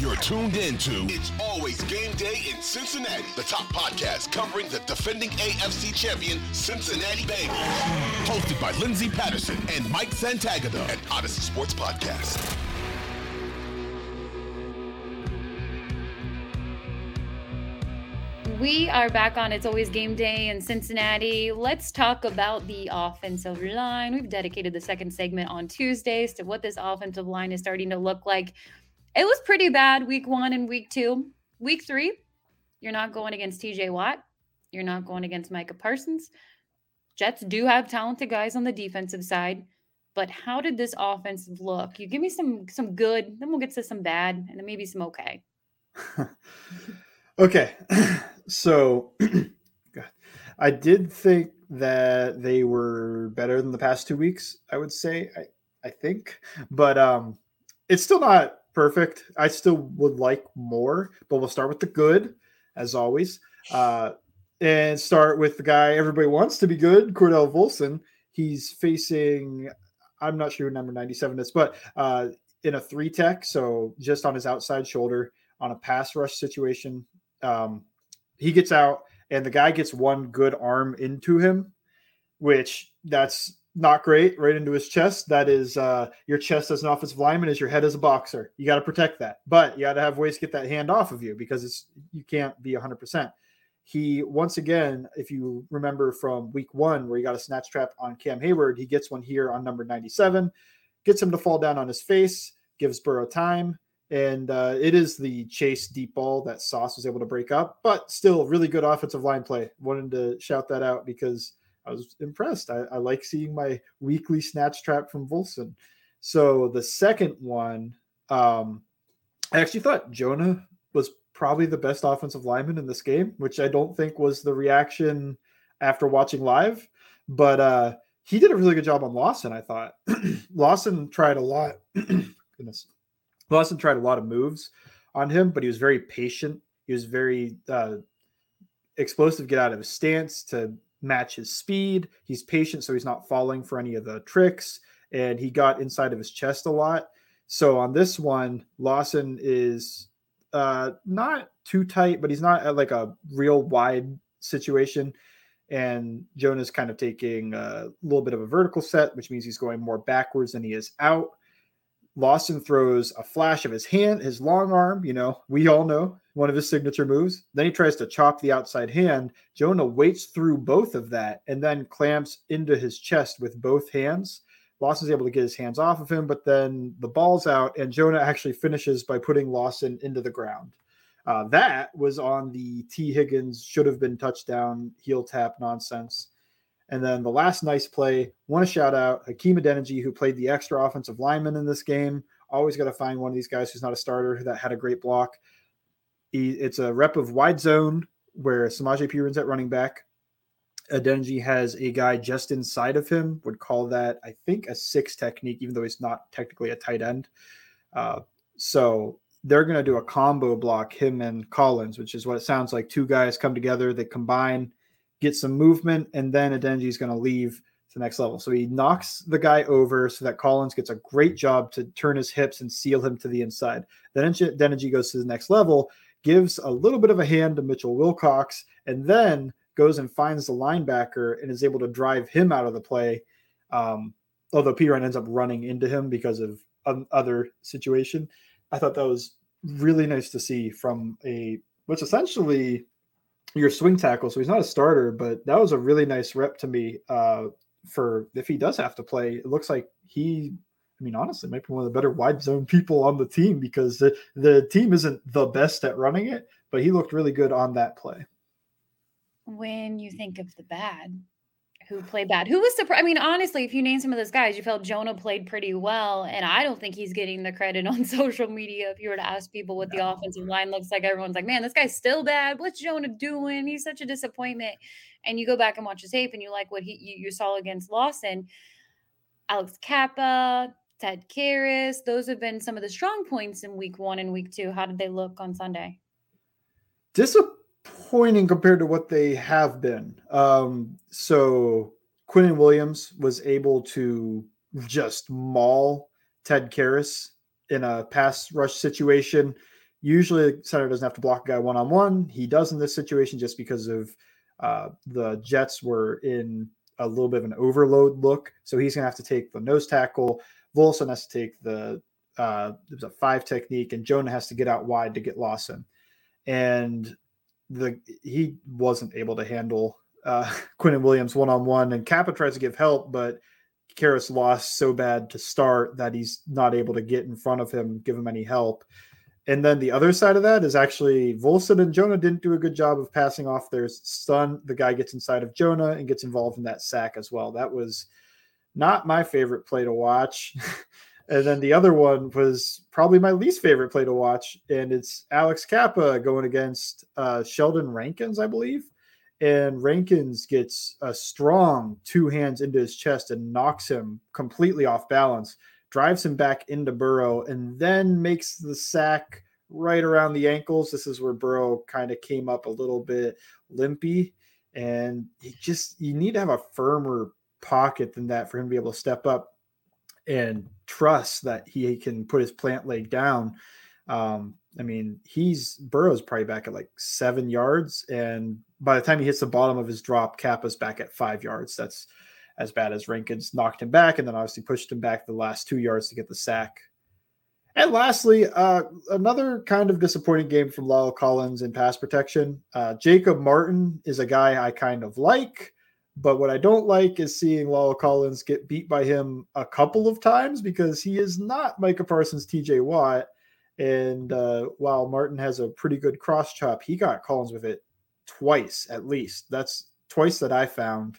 You're tuned into It's Always Game Day in Cincinnati, the top podcast covering the defending AFC champion Cincinnati Bengals, hosted by Lindsay Patterson and Mike Santagada at Odyssey Sports Podcast. We are back on It's Always Game Day in Cincinnati. Let's talk about the offensive line. We've dedicated the second segment on Tuesdays to what this offensive line is starting to look like. It was pretty bad week one and week two. Week three, you're not going against TJ Watt. You're not going against Micah Parsons. Jets do have talented guys on the defensive side, but how did this offense look? You give me some good, then we'll get to some bad, and then maybe some okay. Okay. So God, I did think that they were better than the past 2 weeks, I would say, I think. But it's still not perfect. I still would like more, but we'll start with the good, as always, and start with the guy everybody wants to be good, Cordell Volson. He's facing, I'm not sure who number 97 is, but in a three tech, so just on his outside shoulder on a pass rush situation. He gets out and the guy gets one good arm into him, which that's not great, right into his chest. That is your chest as an offensive lineman is your head as a boxer. You got to protect that, but you got to have ways to get that hand off of you because you can't be 100%. He, once again, if you remember from week one where he got a snatch trap on Cam Hayward, he gets one here on number 97, gets him to fall down on his face, gives Burrow time. And it is the Chase deep ball that Sauce was able to break up, but still really good offensive line play. Wanted to shout that out because I was impressed. I like seeing my weekly snatch trap from Volson. So the second one, I actually thought Jonah was probably the best offensive lineman in this game, which I don't think was the reaction after watching live. But he did a really good job on Lawson, I thought. Lawson tried a lot. Goodness. Lawson tried a lot of moves on him, but he was very patient. He was very explosive, get out of his stance to match his speed. He's patient, so he's not falling for any of the tricks. And he got inside of his chest a lot. So on this one, Lawson is not too tight, but he's not at like a real wide situation. And Jonah's kind of taking a little bit of a vertical set, which means he's going more backwards than he is out. Lawson throws a flash of his hand, his long arm, we all know one of his signature moves. Then he tries to chop the outside hand. Jonah waits through both of that and then clamps into his chest with both hands. Lawson's able to get his hands off of him, but then the ball's out and Jonah actually finishes by putting Lawson into the ground. That was on the T. Higgins should have been touchdown heel tap nonsense. And then the last nice play, want to shout out Hakeem Adeniji, who played the extra offensive lineman in this game. Always got to find one of these guys who's not a starter that had a great block. It's a rep of wide zone where Samaje Perine's at running back. Adeniji has a guy just inside of him, would call that, I think, a six technique, even though he's not technically a tight end. So they're going to do a combo block, him and Collins, which is what it sounds like. Two guys come together, they combine, get some movement, and then Adeniji is going to leave to the next level. So he knocks the guy over so that Collins gets a great job to turn his hips and seal him to the inside. Then Adeniji goes to the next level, gives a little bit of a hand to Mitchell Wilcox, and then goes and finds the linebacker and is able to drive him out of the play, although Perine ends up running into him because of another situation. I thought that was really nice to see from what's essentially your swing tackle. So he's not a starter, but that was a really nice rep to me for if he does have to play. It looks like honestly, might be one of the better wide zone people on the team because the team isn't the best at running it, but he looked really good on that play. When you think of the bad, who played bad. Who was surprised? I mean, honestly, if you name some of those guys, you felt Jonah played pretty well, and I don't think he's getting the credit on social media. If you were to ask people what the offensive line looks like, everyone's like, man, this guy's still bad. What's Jonah doing? He's such a disappointment. And you go back and watch his tape, and you like what you saw against Lawson. Alex Kappa, Ted Karras, those have been some of the strong points in week one and week two. How did they look on Sunday? Disappointing compared to what they have been. So Quinnen Williams was able to just maul Ted Karras in a pass rush situation. Usually the center doesn't have to block a guy one-on-one. He does in this situation just because of the Jets were in a little bit of an overload look. So he's going to have to take the nose tackle. Volson has to take the 5 technique, and Jonah has to get out wide to get Lawson. And he wasn't able to handle Quinnen Williams one-on-one, and Kappa tries to give help, but Karras lost so bad to start that he's not able to get in front of him, give him any help. And then the other side of that is actually Volson and Jonah didn't do a good job of passing off their son. The guy gets inside of Jonah and gets involved in that sack as well. That was not my favorite play to watch. And then the other one was probably my least favorite play to watch, and it's Alex Kappa going against Sheldon Rankins, I believe. And Rankins gets a strong 2 hands into his chest and knocks him completely off balance, drives him back into Burrow, and then makes the sack right around the ankles. This is where Burrow kind of came up a little bit limpy, and you need to have a firmer pocket than that for him to be able to step up and trust that he can put his plant leg down. I mean, Burrow's probably back at like 7 yards, and by the time he hits the bottom of his drop, Kappa's back at 5 yards. That's as bad as Rankins knocked him back, and then obviously pushed him back the last 2 yards to get the sack. And lastly, another kind of disappointing game from La'el Collins in pass protection. Jacob Martin is a guy I kind of like, but what I don't like is seeing La'el Collins get beat by him a couple of times, because he is not Micah Parsons, TJ Watt. And while Martin has a pretty good cross chop, he got Collins with it twice at least. That's twice that I found,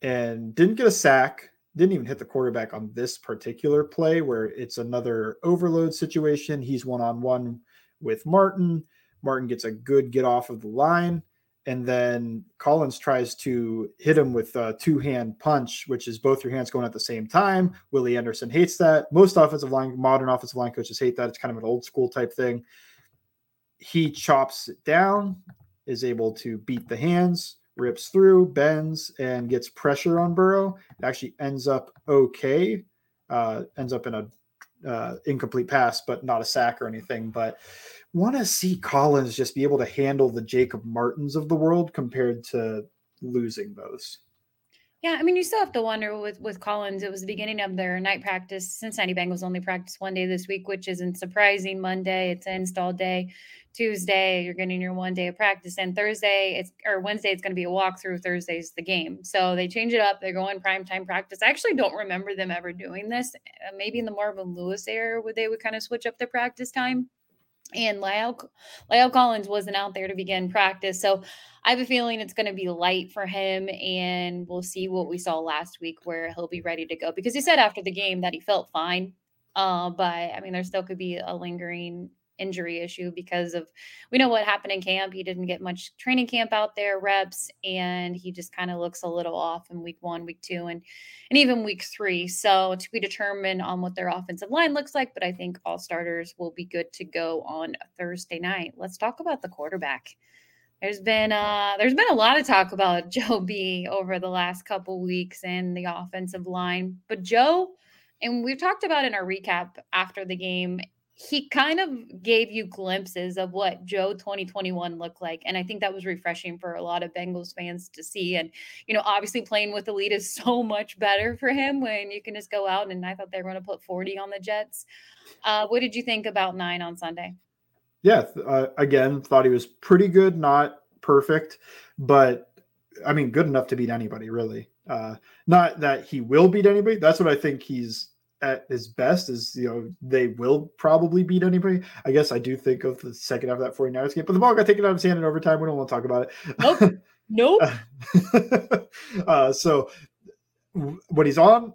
and didn't get a sack, didn't even hit the quarterback on this particular play where it's another overload situation. He's one-on-one with Martin. Martin gets a good get off of the line. And then Collins tries to hit him with a 2-hand punch, which is both your hands going at the same time. Willie Anderson hates that. Most modern offensive line coaches hate that. It's kind of an old school type thing. He chops it down, is able to beat the hands, rips through, bends, and gets pressure on Burrow. It actually ends up okay. Ends up in a incomplete pass, but not a sack or anything. But want to see Collins just be able to handle the Jacob Martins of the world compared to losing those. Yeah, I mean, you still have to wonder with Collins. It was the beginning of their night practice. Cincinnati Bengals only practice one day this week, which isn't surprising. Monday, it's install day. Tuesday, you're getting your one day of practice. And Wednesday, it's going to be a walkthrough. Thursday's the game. So they change it up. They're going primetime practice. I actually don't remember them ever doing this. Maybe in the Marvin Lewis era, where they would kind of switch up the practice time. And La'el Collins wasn't out there to begin practice. So I have a feeling it's going to be light for him, and we'll see what we saw last week where he'll be ready to go, because he said after the game that he felt fine. But I mean, there still could be a lingering injury issue because of, we know what happened in camp. He didn't get much training camp out there reps, and he just kind of looks a little off in week 1, week 2, and even week 3. So to be determined on what their offensive line looks like, but I think all starters will be good to go on Thursday night. Let's talk about the quarterback. There's been a lot of talk about Joe B over the last couple weeks and the offensive line, but Joe, and we've talked about in our recap after the game, he kind of gave you glimpses of what Joe 2021 looked like. And I think that was refreshing for a lot of Bengals fans to see. And, you know, obviously playing with the lead is so much better for him when you can just go out, and I thought they were going to put 40 on the Jets. What did you think about 9 on Sunday? Yeah. Again, thought he was pretty good, not perfect, but I mean, good enough to beat anybody really. Not that he will beat anybody. That's what I think he's at his best is, you know, they will probably beat anybody. I guess I do think of the second half of that 49ers game, but the ball got taken out of his hand in overtime. We don't want to talk about it. Nope. Nope. So when he's on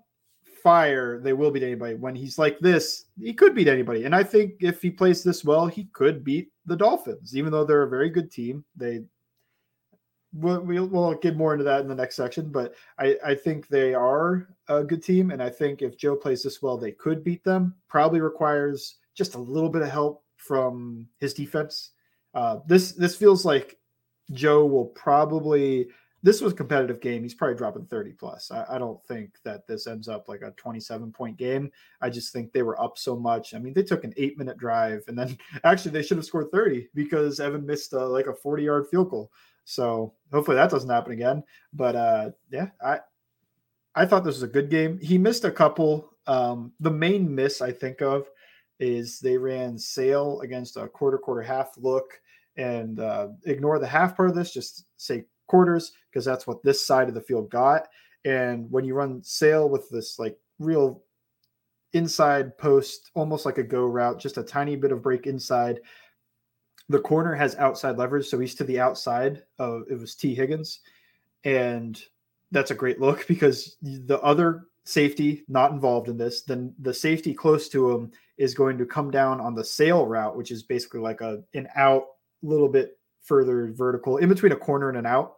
fire, they will beat anybody. When he's like this, he could beat anybody. And I think if he plays this well, he could beat the Dolphins, even though they're a very good team. We'll get more into that in the next section, but I think they are a good team. And I think if Joe plays this well, they could beat them. Probably requires just a little bit of help from his defense. This feels like Joe will probably, this was a competitive game. He's probably dropping 30 plus. I don't think that this ends up like a 27-point game. I just think they were up so much. I mean, they took an 8-minute drive, and then actually they should have scored 30 because Evan missed like a 40-yard field goal. So hopefully that doesn't happen again. But I thought this was a good game. He missed a couple. The main miss I think of is they ran Sale against a quarter half look, and ignore the half part of this. Just say quarters because that's what this side of the field got. And when you run Sale with this like real inside post, almost like a go route, just a tiny bit of break inside. The corner has outside leverage, so he's to the outside of it was T. Higgins, and that's a great look because the other safety not involved in this, then the safety close to him is going to come down on the Sale route, which is basically like an out little bit further vertical in between a corner and an out.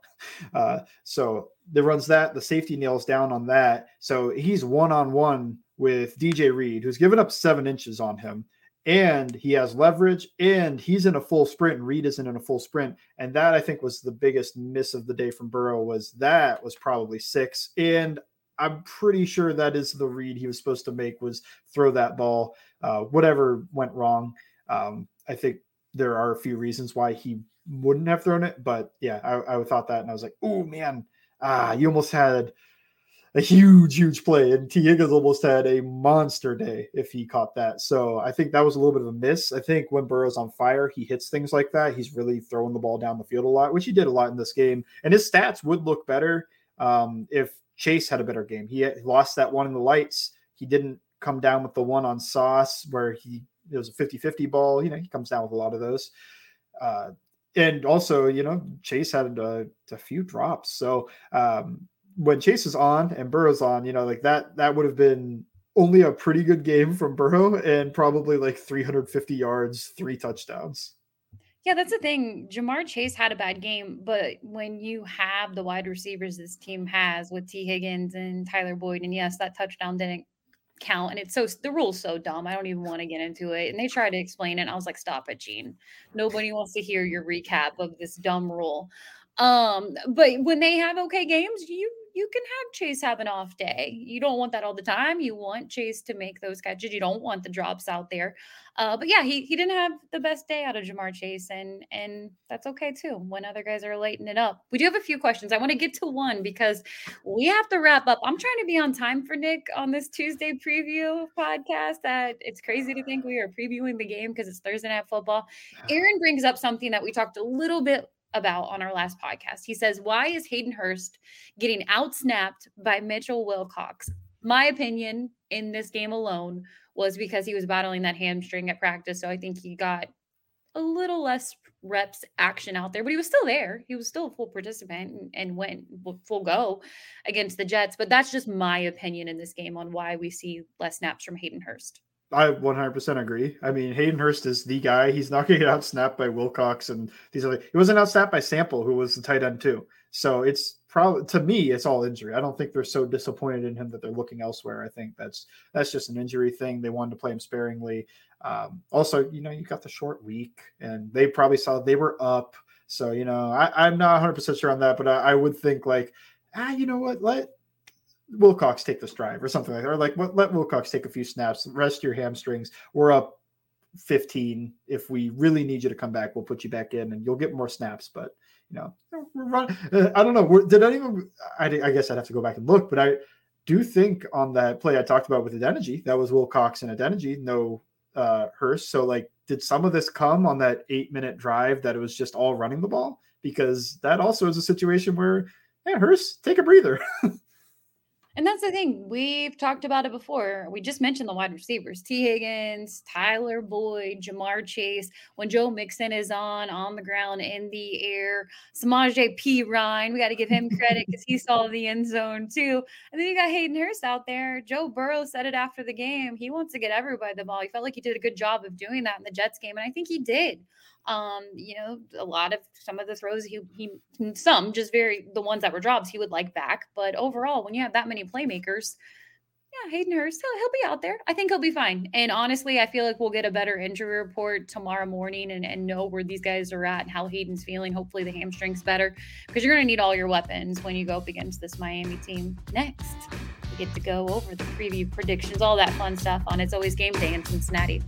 So they runs that, the safety nails down on that. So he's one-on-one with DJ Reed, who's given up 7 inches on him. And he has leverage, and he's in a full sprint, and Reed isn't in a full sprint. And that, I think, was the biggest miss of the day from Burrow, was that was probably 6. And I'm pretty sure that is the read he was supposed to make, was throw that ball. Whatever went wrong, I think there are a few reasons why he wouldn't have thrown it. But, yeah, I thought that, and I was like, oh, man, you almost had a huge play, and T. Higgins almost had a monster day if he caught that. So I think that was a little bit of a miss. I think when Burrow's on fire, he hits things like that. He's really throwing the ball down the field a lot, which he did a lot in this game. And his stats would look better if Chase had a better game. He lost that one in the lights. He didn't come down with the one on Sauce where it was a 50-50 ball. You know, he comes down with a lot of those. And also, you know, Chase had a few drops. So, when Chase is on and Burrow's on, you know, like that would have been only a pretty good game from Burrow and probably like 350 yards, 3 touchdowns. Yeah, that's the thing. Jamar Chase had a bad game, but when you have the wide receivers this team has with T. Higgins and Tyler Boyd, and yes, that touchdown didn't count. And it's so, the rule's so dumb. I don't even want to get into it. And they tried to explain it. And I was like, stop it, Gene. Nobody wants to hear your recap of this dumb rule. But when they have okay games, you can have Chase have an off day. You don't want that all the time. You want Chase to make those catches. You don't want the drops out there. But yeah, he didn't have the best day out of Jamar Chase, and that's okay too when other guys are lighting it up. We do have a few questions. I want to get to one because we have to wrap up. I'm trying to be on time for Nick on this Tuesday preview podcast. That it's crazy to think we are previewing the game because it's Thursday Night Football. Aaron brings up something that we talked a little bit about on our last podcast. He says, why is Hayden Hurst getting outsnapped by Mitchell Wilcox? My opinion in this game alone was because he was battling that hamstring at practice. So I think he got a little less reps action out there, but he was still there. He was still a full participant and went full go against the Jets. But that's just my opinion in this game on why we see less snaps from Hayden Hurst. I 100% agree. I mean, Hayden Hurst is the guy. He's not going to get outsnapped by Wilcox and these other. He wasn't outsnapped by Sample, who was the tight end too. So it's probably, to me, it's all injury. I don't think they're so disappointed in him that they're looking elsewhere. I think that's just an injury thing. They wanted to play him sparingly. Also, you know, you got the short week, and they probably saw they were up. So, you know, I'm not 100% sure on that, but I would think like, you know what, let Wilcox take this drive or something like that, or like let Wilcox take a few snaps, rest your hamstrings. We're up 15. If we really need you to come back, we'll put you back in and you'll get more snaps. But, you know, we're running. I don't know. I guess I'd have to go back and look, but I do think on that play I talked about with Adeniji, that was Wilcox and Adeniji, no Hurst. So like, did some of this come on that 8-minute drive that it was just all running the ball? Because that also is a situation where Hurst, take a breather. And that's the thing. We've talked about it before. We just mentioned the wide receivers, T. Higgins, Tyler Boyd, Jamar Chase. When Joe Mixon is on the ground, in the air, Samaje Perine, we got to give him credit because he saw the end zone too. And then you got Hayden Hurst out there. Joe Burrow said it after the game. He wants to get everybody the ball. He felt like he did a good job of doing that in the Jets game. And I think he did. A lot of some of the throws the ones that were drops, he would like back. But overall, when you have that many playmakers, yeah, Hayden Hurst, he'll be out there. I think he'll be fine. And honestly, I feel like we'll get a better injury report tomorrow morning and know where these guys are at and how Hayden's feeling. Hopefully the hamstring's better, because you're going to need all your weapons when you go up against this Miami team. Next, we get to go over the preview predictions, all that fun stuff on It's Always Game Day in Cincinnati.